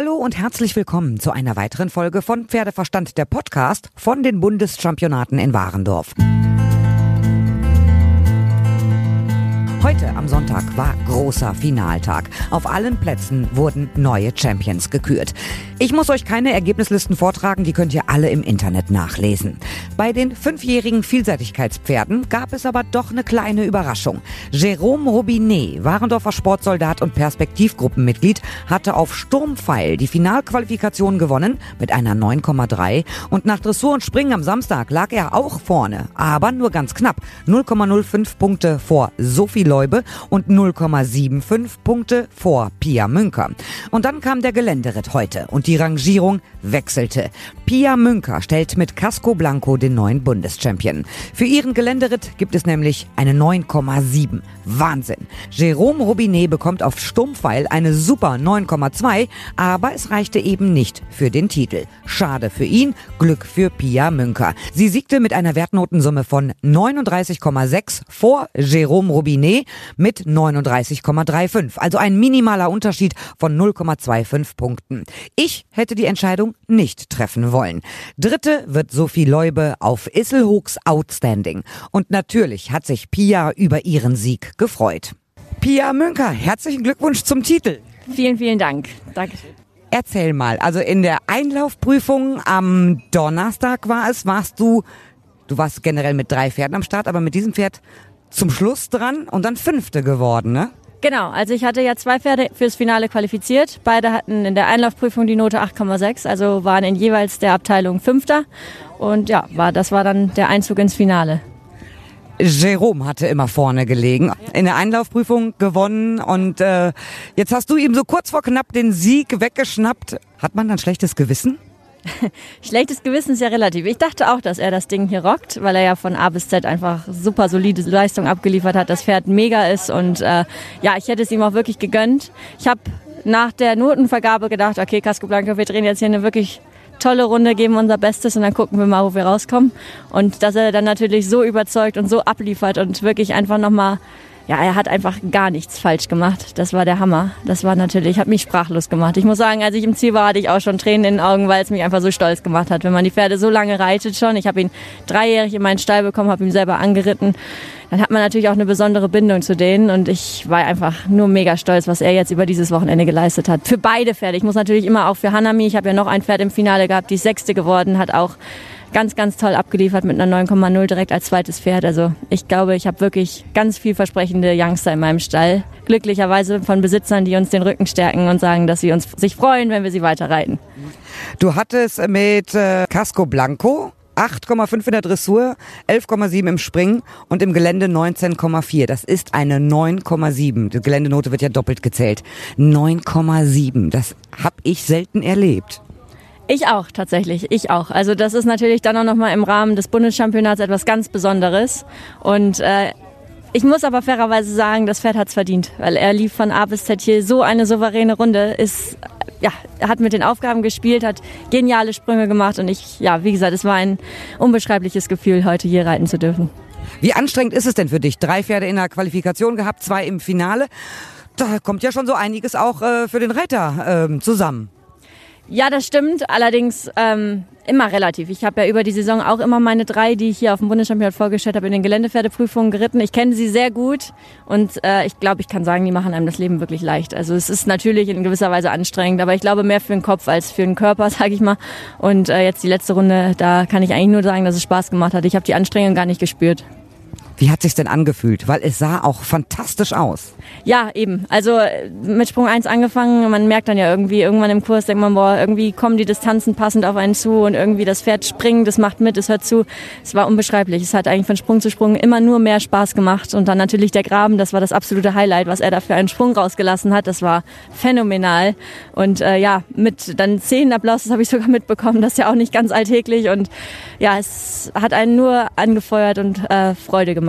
Hallo und herzlich willkommen zu einer weiteren Folge von Pferdeverstand, der Podcast von den Bundeschampionaten in Warendorf. Heute am Sonntag war großer Finaltag. Auf allen Plätzen wurden neue Champions gekürt. Ich muss euch keine Ergebnislisten vortragen, die könnt ihr alle im Internet nachlesen. Bei den 5-jährigen Vielseitigkeitspferden gab es aber doch eine kleine Überraschung. Jérôme Robinet, Warendorfer Sportsoldat und Perspektivgruppenmitglied, hatte auf Sturmpfeil die Finalqualifikation gewonnen mit einer 9,3 und nach Dressur und Springen am Samstag lag er auch vorne, aber nur ganz knapp, 0,05 Punkte vor Sophie Leube und 0,75 Punkte vor Pia Münker. Und dann kam der Geländeritt heute und die Rangierung wechselte. Pia Münker stellt mit Casco Blanco den neuen Bundeschampion. Für ihren Geländeritt gibt es nämlich eine 9,7. Wahnsinn! Jérôme Robinet bekommt auf Sturmpfeil eine super 9,2, aber es reichte eben nicht für den Titel. Schade für ihn, Glück für Pia Münker. Sie siegte mit einer Wertnotensumme von 39,6 vor Jérôme Robinet mit 39,35. Also ein minimaler Unterschied von 0,25 Punkten. Ich hätte die Entscheidung nicht treffen wollen. Dritte wird Sophie Leube auf Isselhogs Outstanding. Und natürlich hat sich Pia über ihren Sieg gefreut. Pia Münker, herzlichen Glückwunsch zum Titel. Vielen, vielen Dank. Dankeschön. Erzähl mal, also in der Einlaufprüfung am Donnerstag warst du generell mit 3 Pferden am Start, aber mit diesem Pferd zum Schluss dran und dann 5. geworden, ne? Genau, also ich hatte ja 2 Pferde fürs Finale qualifiziert. Beide hatten in der Einlaufprüfung die Note 8,6, also waren in jeweils der Abteilung 5. Und ja, das war dann der Einzug ins Finale. Jérôme hatte immer vorne gelegen, in der Einlaufprüfung gewonnen und jetzt hast du ihm so kurz vor knapp den Sieg weggeschnappt. Hat man dann schlechtes Gewissen? Schlechtes Gewissen ist ja relativ. Ich dachte auch, dass er das Ding hier rockt, weil er ja von A bis Z einfach super solide Leistung abgeliefert hat, das Pferd mega ist und ich hätte es ihm auch wirklich gegönnt. Ich habe nach der Notenvergabe gedacht, okay, Casco Blanco, wir drehen jetzt hier eine wirklich tolle Runde, geben unser Bestes und dann gucken wir mal, wo wir rauskommen. Und dass er dann natürlich so überzeugt und so abliefert und wirklich einfach nochmal, er hat einfach gar nichts falsch gemacht. Das war der Hammer. Das war natürlich, hat mich sprachlos gemacht. Ich muss sagen, als ich im Ziel war, hatte ich auch schon Tränen in den Augen, weil es mich einfach so stolz gemacht hat. Wenn man die Pferde so lange reitet schon, ich habe ihn 3-jährig in meinen Stall bekommen, habe ihn selber angeritten, dann hat man natürlich auch eine besondere Bindung zu denen und ich war einfach nur mega stolz, was er jetzt über dieses Wochenende geleistet hat. Für beide Pferde. Ich muss natürlich immer auch für Hanami, ich habe ja noch ein Pferd im Finale gehabt, die 6. geworden, hat auch ganz, ganz toll abgeliefert mit einer 9,0 direkt als zweites Pferd. Also ich glaube, ich habe wirklich ganz vielversprechende Youngster in meinem Stall. Glücklicherweise von Besitzern, die uns den Rücken stärken und sagen, dass sie uns sich freuen, wenn wir sie weiterreiten. Du hattest mit Casco Blanco 8,5 in der Dressur, 11,7 im Springen und im Gelände 19,4. Das ist eine 9,7. Die Geländenote wird ja doppelt gezählt. 9,7, das habe ich selten erlebt. Ich auch, tatsächlich. Ich auch. Also das ist natürlich dann auch nochmal im Rahmen des Bundeschampionats etwas ganz Besonderes. Und ich muss aber fairerweise sagen, das Pferd hat's verdient, weil er lief von A bis Z hier so eine souveräne Runde, hat mit den Aufgaben gespielt, hat geniale Sprünge gemacht und wie gesagt, es war ein unbeschreibliches Gefühl, heute hier reiten zu dürfen. Wie anstrengend ist es denn für dich? 3 Pferde in der Qualifikation gehabt, 2 im Finale. Da kommt ja schon so einiges auch für den Reiter zusammen. Ja, das stimmt. Allerdings immer relativ. Ich habe ja über die Saison auch immer meine 3, die ich hier auf dem Bundeschampionat vorgestellt habe, in den Geländepferdeprüfungen geritten. Ich kenne sie sehr gut und ich glaube, ich kann sagen, die machen einem das Leben wirklich leicht. Also es ist natürlich in gewisser Weise anstrengend, aber ich glaube mehr für den Kopf als für den Körper, sage ich mal. Und jetzt die letzte Runde, da kann ich eigentlich nur sagen, dass es Spaß gemacht hat. Ich habe die Anstrengung gar nicht gespürt. Wie hat sich's denn angefühlt? Weil es sah auch fantastisch aus. Ja, eben. Also mit Sprung 1 angefangen, man merkt dann ja irgendwie, irgendwann im Kurs denkt man, irgendwie kommen die Distanzen passend auf einen zu und irgendwie das Pferd springt, das macht mit, es hört zu. Es war unbeschreiblich. Es hat eigentlich von Sprung zu Sprung immer nur mehr Spaß gemacht und dann natürlich der Graben, das war das absolute Highlight, was er da für einen Sprung rausgelassen hat, das war phänomenal. Und mit dann 10 Applaus, das habe ich sogar mitbekommen, das ist ja auch nicht ganz alltäglich und ja, es hat einen nur angefeuert und Freude gemacht.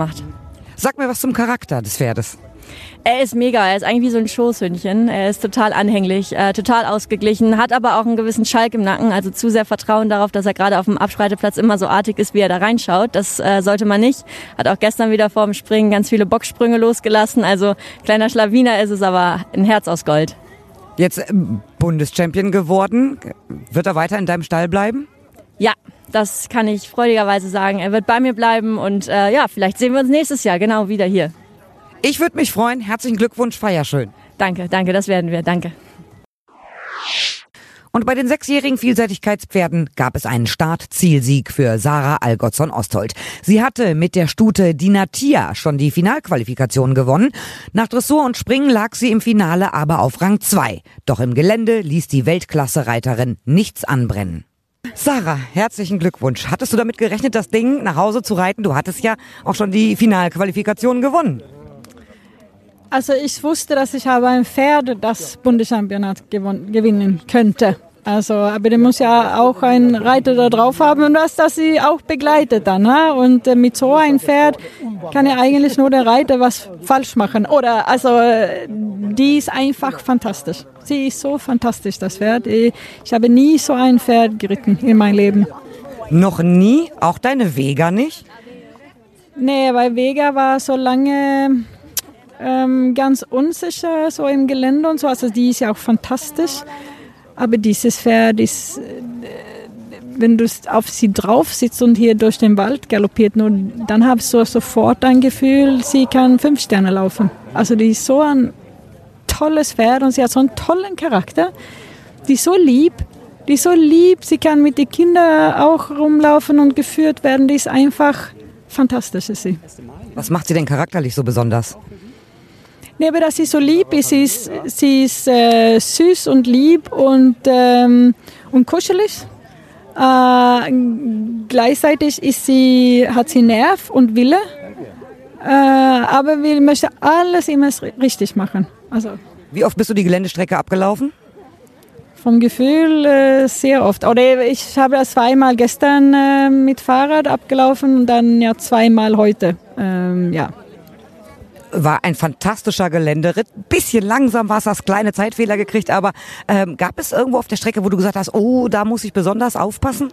Sag mir was zum Charakter des Pferdes. Er ist mega, er ist eigentlich wie so ein Schoßhündchen, er ist total anhänglich, total ausgeglichen, hat aber auch einen gewissen Schalk im Nacken, also zu sehr Vertrauen darauf, dass er gerade auf dem Abschreiteplatz immer so artig ist, wie er da reinschaut, das sollte man nicht, hat auch gestern wieder vorm Springen ganz viele Boxsprünge losgelassen, also kleiner Schlawiner ist es, aber ein Herz aus Gold. jetzt Bundeschampion geworden. Wird er weiter in deinem Stall bleiben? Ja, das kann ich freudigerweise sagen. Er wird bei mir bleiben und ja, vielleicht sehen wir uns nächstes Jahr genau wieder hier. Ich würde mich freuen. Herzlichen Glückwunsch, feier schön. Danke, danke, das werden wir, danke. Und bei den 6-jährigen Vielseitigkeitspferden gab es einen Start-Zielsieg für Sarah Algotsson-Osthold. Sie hatte mit der Stute Dinatia schon die Finalqualifikation gewonnen. Nach Dressur und Springen lag sie im Finale aber auf Rang 2. Doch im Gelände ließ die Weltklasse-Reiterin nichts anbrennen. Sarah, herzlichen Glückwunsch. Hattest du damit gerechnet, das Ding nach Hause zu reiten? Du hattest ja auch schon die Finalqualifikation gewonnen. Also ich wusste, dass ich habe ein Pferd, das Bundeschampionat gewinnen könnte. Also, aber der muss ja auch einen Reiter da drauf haben und dass sie auch begleitet dann. Ne? Und mit so einem Pferd kann ja eigentlich nur der Reiter was falsch machen. Oder also, die ist einfach fantastisch. Sie ist so fantastisch, das Pferd. Ich habe nie so ein Pferd geritten in meinem Leben. Noch nie? Auch deine Vega nicht? Nee, weil Vega war so lange ganz unsicher so im Gelände und so, also die ist ja auch fantastisch, aber dieses Pferd ist, wenn du auf sie drauf sitzt und hier durch den Wald galoppiert, nur dann hast du sofort ein Gefühl, sie kann 5 Sterne laufen. Also die ist so ein tolles Pferd und sie hat so einen tollen Charakter, die ist so lieb, sie kann mit den Kindern auch rumlaufen und geführt werden, die ist einfach fantastisch, ist sie. Was macht sie denn charakterlich so besonders? Nee, aber dass sie so lieb ist, sie ist süß und lieb und kuschelig. Gleichzeitig hat sie Nerv und Wille, aber wir möchten alles immer richtig machen. Also. Wie oft bist du die Geländestrecke abgelaufen? Vom Gefühl sehr oft. Oder ich habe das zweimal gestern mit Fahrrad abgelaufen und dann ja zweimal heute. Ja. War ein fantastischer Geländeritt. Bisschen langsam war es, hast kleine Zeitfehler gekriegt, aber gab es irgendwo auf der Strecke, wo du gesagt hast, oh, da muss ich besonders aufpassen?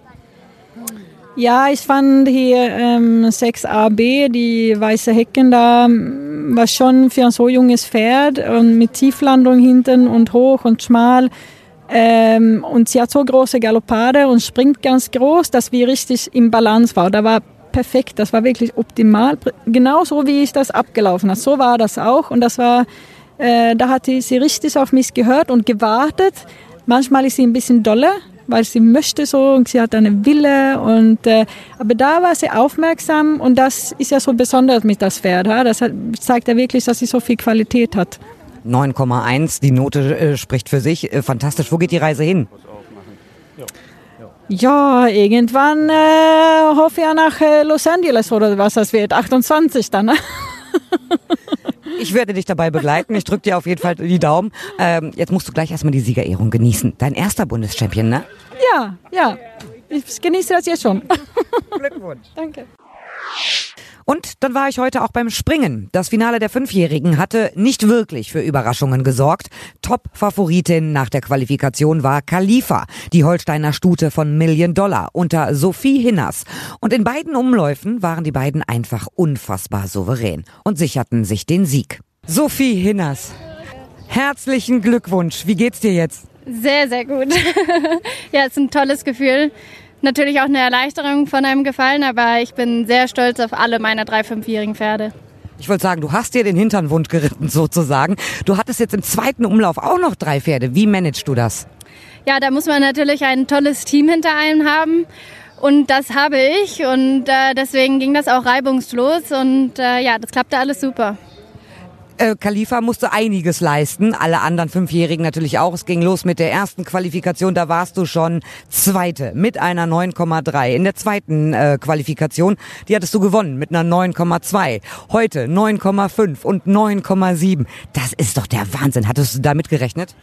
Ja, ich fand hier 6AB, die weiße Hecken da, war schon für ein so junges Pferd und mit Tieflandung hinten und hoch und schmal. Und sie hat so große Galoppade und springt ganz groß, dass wir richtig im Balance waren. Da war perfekt, das war wirklich optimal, genauso wie ich das abgelaufen habe. So war das auch und das war, da hat sie richtig auf mich gehört und gewartet. Manchmal ist sie ein bisschen doller, weil sie möchte so und sie hat einen Wille. Aber da war sie aufmerksam und das ist ja so besonders mit das Pferd. Ja? Das zeigt ja wirklich, dass sie so viel Qualität hat. 9,1, die Note spricht für sich. Fantastisch. Wo geht die Reise hin? Ja, irgendwann hoffe ich nach Los Angeles oder was das wird. 28 dann. Ne? Ich werde dich dabei begleiten. Ich drücke dir auf jeden Fall die Daumen. Jetzt musst du gleich erstmal die Siegerehrung genießen. Dein erster Bundeschampion, ne? Ja. Ich genieße das jetzt schon. Glückwunsch. Danke. Und dann war ich heute auch beim Springen. Das Finale der 5-Jährigen hatte nicht wirklich für Überraschungen gesorgt. Top-Favoritin nach der Qualifikation war Khalifa, die Holsteiner Stute von Million Dollar unter Sophie Hinners. Und in beiden Umläufen waren die beiden einfach unfassbar souverän und sicherten sich den Sieg. Sophie Hinners, herzlichen Glückwunsch. Wie geht's dir jetzt? Sehr, sehr gut. Ja, es ist ein tolles Gefühl. Natürlich auch eine Erleichterung von einem Gefallen, aber ich bin sehr stolz auf alle meiner 3-5-jährigen Pferde. Ich wollte sagen, du hast dir den Hintern wund geritten sozusagen. Du hattest jetzt im zweiten Umlauf auch noch 3 Pferde. Wie managst du das? Ja, da muss man natürlich ein tolles Team hinter einem haben und das habe ich und deswegen ging das auch reibungslos und ja, das klappte alles super. Khalifa musste einiges leisten, alle anderen 5-Jährigen natürlich auch. Es ging los mit der ersten Qualifikation, da warst du schon Zweite mit einer 9,3. In der zweiten Qualifikation, die hattest du gewonnen mit einer 9,2. Heute 9,5 und 9,7. Das ist doch der Wahnsinn. Hattest du damit gerechnet?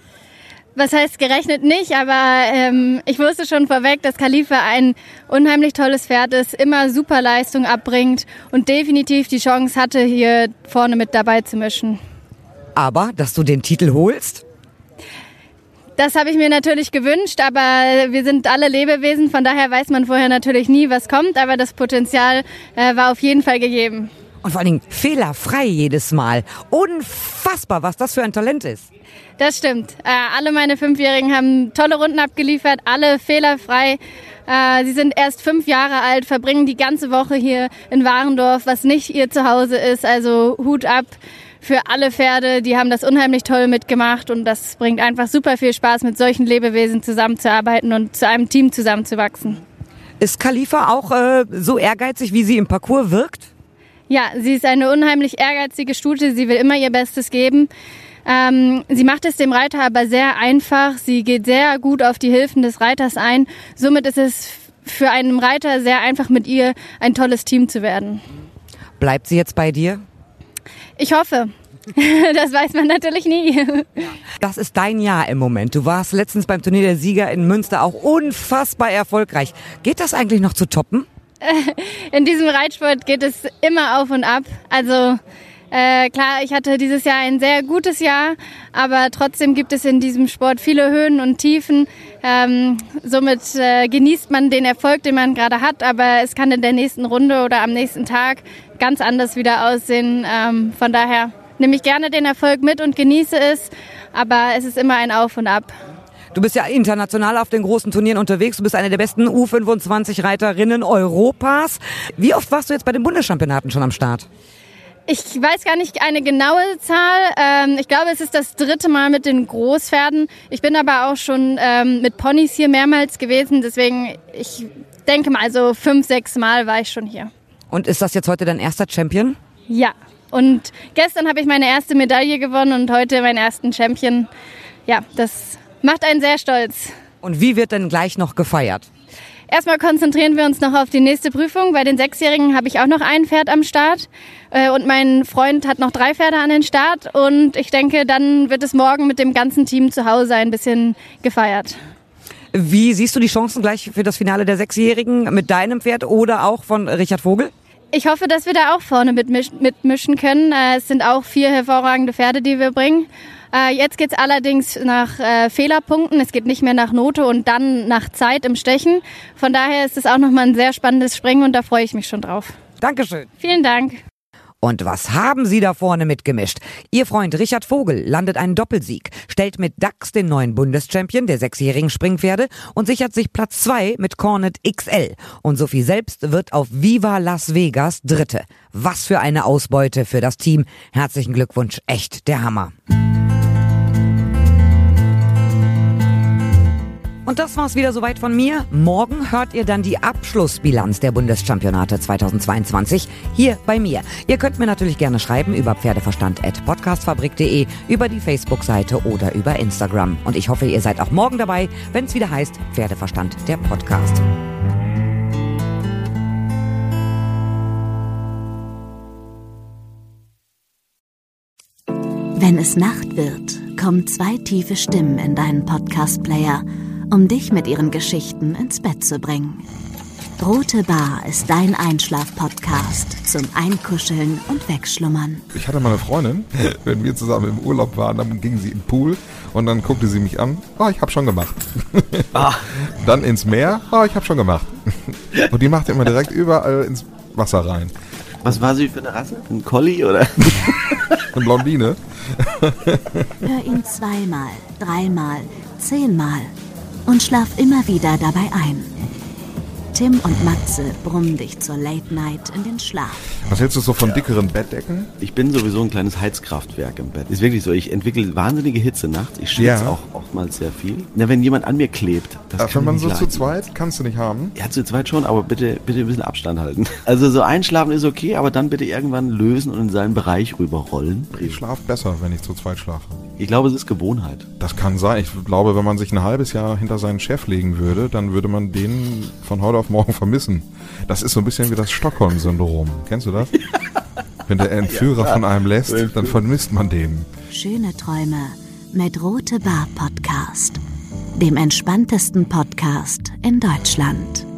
Was heißt gerechnet nicht, aber ich wusste schon vorweg, dass Khalifa ein unheimlich tolles Pferd ist, immer super Leistung abbringt und definitiv die Chance hatte, hier vorne mit dabei zu mischen. Aber, dass du den Titel holst? Das habe ich mir natürlich gewünscht, aber wir sind alle Lebewesen, von daher weiß man vorher natürlich nie, was kommt, aber das Potenzial war auf jeden Fall gegeben. und vor allen Dingen fehlerfrei jedes Mal. Unfassbar, was das für ein Talent ist. Das stimmt. Alle meine Fünfjährigen haben tolle Runden abgeliefert, alle fehlerfrei. Sie sind erst 5 Jahre alt, verbringen die ganze Woche hier in Warendorf, was nicht ihr Zuhause ist. Also Hut ab für alle Pferde. Die haben das unheimlich toll mitgemacht und das bringt einfach super viel Spaß, mit solchen Lebewesen zusammenzuarbeiten und zu einem Team zusammenzuwachsen. Ist Khalifa auch so ehrgeizig, wie sie im Parcours wirkt? Ja, sie ist eine unheimlich ehrgeizige Stute. Sie will immer ihr Bestes geben. Sie macht es dem Reiter aber sehr einfach. Sie geht sehr gut auf die Hilfen des Reiters ein. Somit ist es für einen Reiter sehr einfach, mit ihr ein tolles Team zu werden. Bleibt sie jetzt bei dir? Ich hoffe. Das weiß man natürlich nie. Das ist dein Jahr im Moment. Du warst letztens beim Turnier der Sieger in Münster auch unfassbar erfolgreich. Geht das eigentlich noch zu toppen? In diesem Reitsport geht es immer auf und ab. Also klar, ich hatte dieses Jahr ein sehr gutes Jahr, aber trotzdem gibt es in diesem Sport viele Höhen und Tiefen. Somit genießt man den Erfolg, den man gerade hat, aber es kann in der nächsten Runde oder am nächsten Tag ganz anders wieder aussehen. Von daher nehme ich gerne den Erfolg mit und genieße es, aber es ist immer ein Auf und Ab. Du bist ja international auf den großen Turnieren unterwegs. Du bist eine der besten U25-Reiterinnen Europas. Wie oft warst du jetzt bei den Bundeschampionaten schon am Start? Ich weiß gar nicht eine genaue Zahl. Ich glaube, es ist das 3. Mal mit den Großpferden. Ich bin aber auch schon mit Ponys hier mehrmals gewesen. Deswegen, ich denke mal, so 5, 6 Mal war ich schon hier. Und ist das jetzt heute dein erster Champion? Ja. Und gestern habe ich meine erste Medaille gewonnen und heute meinen ersten Champion. Ja, das macht einen sehr stolz. Und wie wird denn gleich noch gefeiert? Erstmal konzentrieren wir uns noch auf die nächste Prüfung. Bei den 6-Jährigen habe ich auch noch ein Pferd am Start. Und mein Freund hat noch 3 Pferde an den Start. Und ich denke, dann wird es morgen mit dem ganzen Team zu Hause ein bisschen gefeiert. Wie siehst du die Chancen gleich für das Finale der 6-Jährigen mit deinem Pferd oder auch von Richard Vogel? Ich hoffe, dass wir da auch vorne mitmischen können. Es sind auch 4 hervorragende Pferde, die wir bringen. Jetzt geht es allerdings nach Fehlerpunkten. Es geht nicht mehr nach Note und dann nach Zeit im Stechen. Von daher ist es auch nochmal ein sehr spannendes Springen und da freue ich mich schon drauf. Dankeschön. Vielen Dank. Und was haben Sie da vorne mitgemischt? Ihr Freund Richard Vogel landet einen Doppelsieg, stellt mit DAX den neuen Bundeschampion der 6-jährigen Springpferde und sichert sich Platz 2 mit Cornet XL. Und Sophie selbst wird auf Viva Las Vegas Dritte. Was für eine Ausbeute für das Team. Herzlichen Glückwunsch, echt der Hammer. Und das war's wieder soweit von mir. Morgen hört ihr dann die Abschlussbilanz der Bundeschampionate 2022 hier bei mir. Ihr könnt mir natürlich gerne schreiben über pferdeverstand@podcastfabrik.de, über die Facebook-Seite oder über Instagram. Und ich hoffe, ihr seid auch morgen dabei, wenn es wieder heißt Pferdeverstand, der Podcast. Wenn es Nacht wird, kommen 2 tiefe Stimmen in deinen Podcast-Player, um dich mit ihren Geschichten ins Bett zu bringen. Rote Bar ist dein Einschlaf-Podcast zum Einkuscheln und Wegschlummern. Ich hatte mal eine Freundin, wenn wir zusammen im Urlaub waren, dann ging sie in den Pool und dann guckte sie mich an. Oh, ich hab schon gemacht. Dann ins Meer. Oh, ich hab schon gemacht. Und die machte immer direkt überall ins Wasser rein. Was war sie für eine Rasse? Ein Collie oder? Eine Blondine. Hör ihn 2-mal, 3-mal, 10-mal. Und schlaf immer wieder dabei ein. Tim und Matze brummen dich zur Late Night in den Schlaf. Was hältst du so von dickeren Bettdecken? Ich bin sowieso ein kleines Heizkraftwerk im Bett. Ist wirklich so, ich entwickle wahnsinnige Hitze nachts. Ich schwitze auch oftmals sehr viel. Na, wenn jemand an mir klebt, das kann ich nicht. Wenn man so leiden. Zu zweit, kannst du nicht haben? Ja, zu zweit schon, aber bitte ein bisschen Abstand halten. Also so einschlafen ist okay, aber dann bitte irgendwann lösen und in seinen Bereich rüberrollen. Ich schlafe besser, wenn ich zu zweit schlafe. Ich glaube, es ist Gewohnheit. Das kann sein. Ich glaube, wenn man sich ein halbes Jahr hinter seinen Chef legen würde, dann würde man den von heute auf morgen vermissen. Das ist so ein bisschen wie das Stockholm-Syndrom. Kennst du das? Wenn der Entführer von einem lässt, dann vermisst man den. Schöne Träume mit Rote Bar Podcast, dem entspanntesten Podcast in Deutschland.